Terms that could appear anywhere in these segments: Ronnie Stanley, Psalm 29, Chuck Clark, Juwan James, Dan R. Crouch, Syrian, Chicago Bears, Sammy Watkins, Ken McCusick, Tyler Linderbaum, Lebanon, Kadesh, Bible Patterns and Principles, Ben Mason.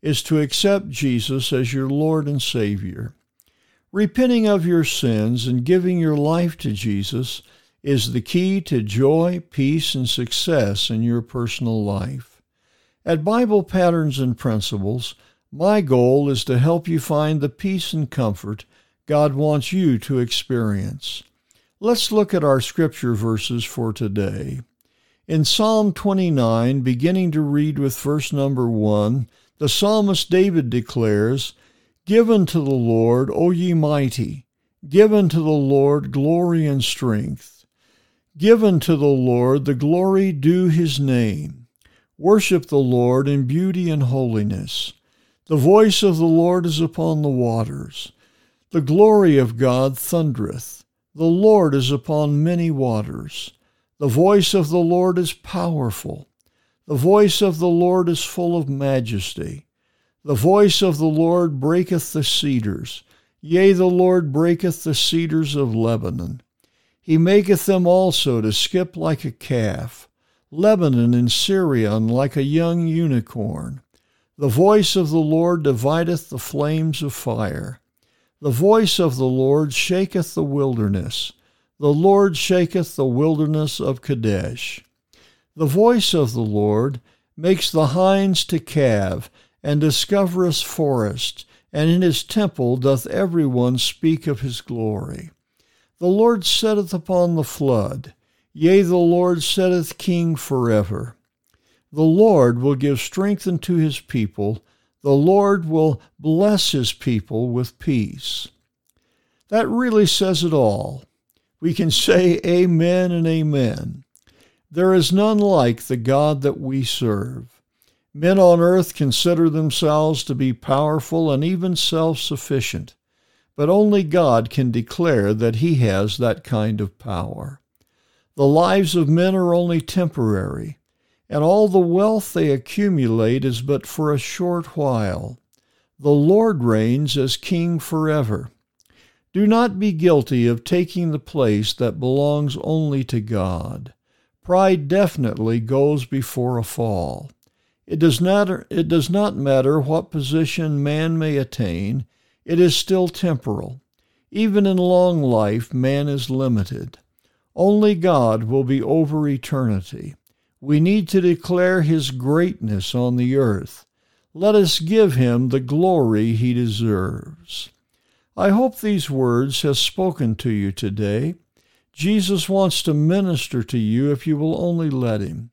is to accept Jesus as your Lord and Savior. Repenting of your sins and giving your life to Jesus is the key to joy, peace, and success in your personal life. At Bible Patterns and Principles, my goal is to help you find the peace and comfort God wants you to experience. Let's look at our scripture verses for today. In Psalm 29, beginning to read with verse number 1, the psalmist David declares, "Give unto the Lord, O ye mighty, give unto the Lord glory and strength. Give unto the Lord the glory due his name. Worship the Lord in beauty and holiness. The voice of the Lord is upon the waters. The glory of God thundereth. The Lord is upon many waters. The voice of the Lord is powerful. The voice of the Lord is full of majesty. The voice of the Lord breaketh the cedars. Yea, the Lord breaketh the cedars of Lebanon. He maketh them also to skip like a calf, Lebanon and Syrian like a young unicorn. The voice of the Lord divideth the flames of fire. The voice of the Lord shaketh the wilderness. The Lord shaketh the wilderness of Kadesh. The voice of the Lord makes the hinds to calve, and discovereth forests, and in his temple doth every one speak of his glory. The Lord setteth upon the flood, yea, the Lord setteth king forever. The Lord will give strength unto his people, the Lord will bless his people with peace." That really says it all. We can say amen and amen. There is none like the God that we serve. Men on earth consider themselves to be powerful and even self-sufficient, but only God can declare that He has that kind of power. The lives of men are only temporary, and all the wealth they accumulate is but for a short while. The Lord reigns as King forever. Do not be guilty of taking the place that belongs only to God. Pride definitely goes before a fall. It does not matter what position man may attain, it is still temporal. Even in long life, man is limited. Only God will be over eternity. We need to declare His greatness on the earth. Let us give Him the glory He deserves. I hope these words have spoken to you today. Jesus wants to minister to you if you will only let Him.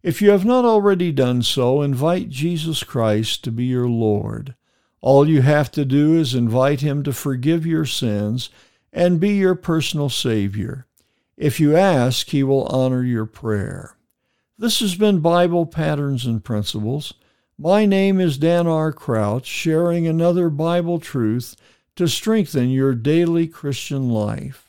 If you have not already done so, invite Jesus Christ to be your Lord. All you have to do is invite Him to forgive your sins and be your personal Savior. If you ask, He will honor your prayer. This has been Bible Patterns and Principles. My name is Dan R. Crouch, sharing another Bible truth to strengthen your daily Christian life.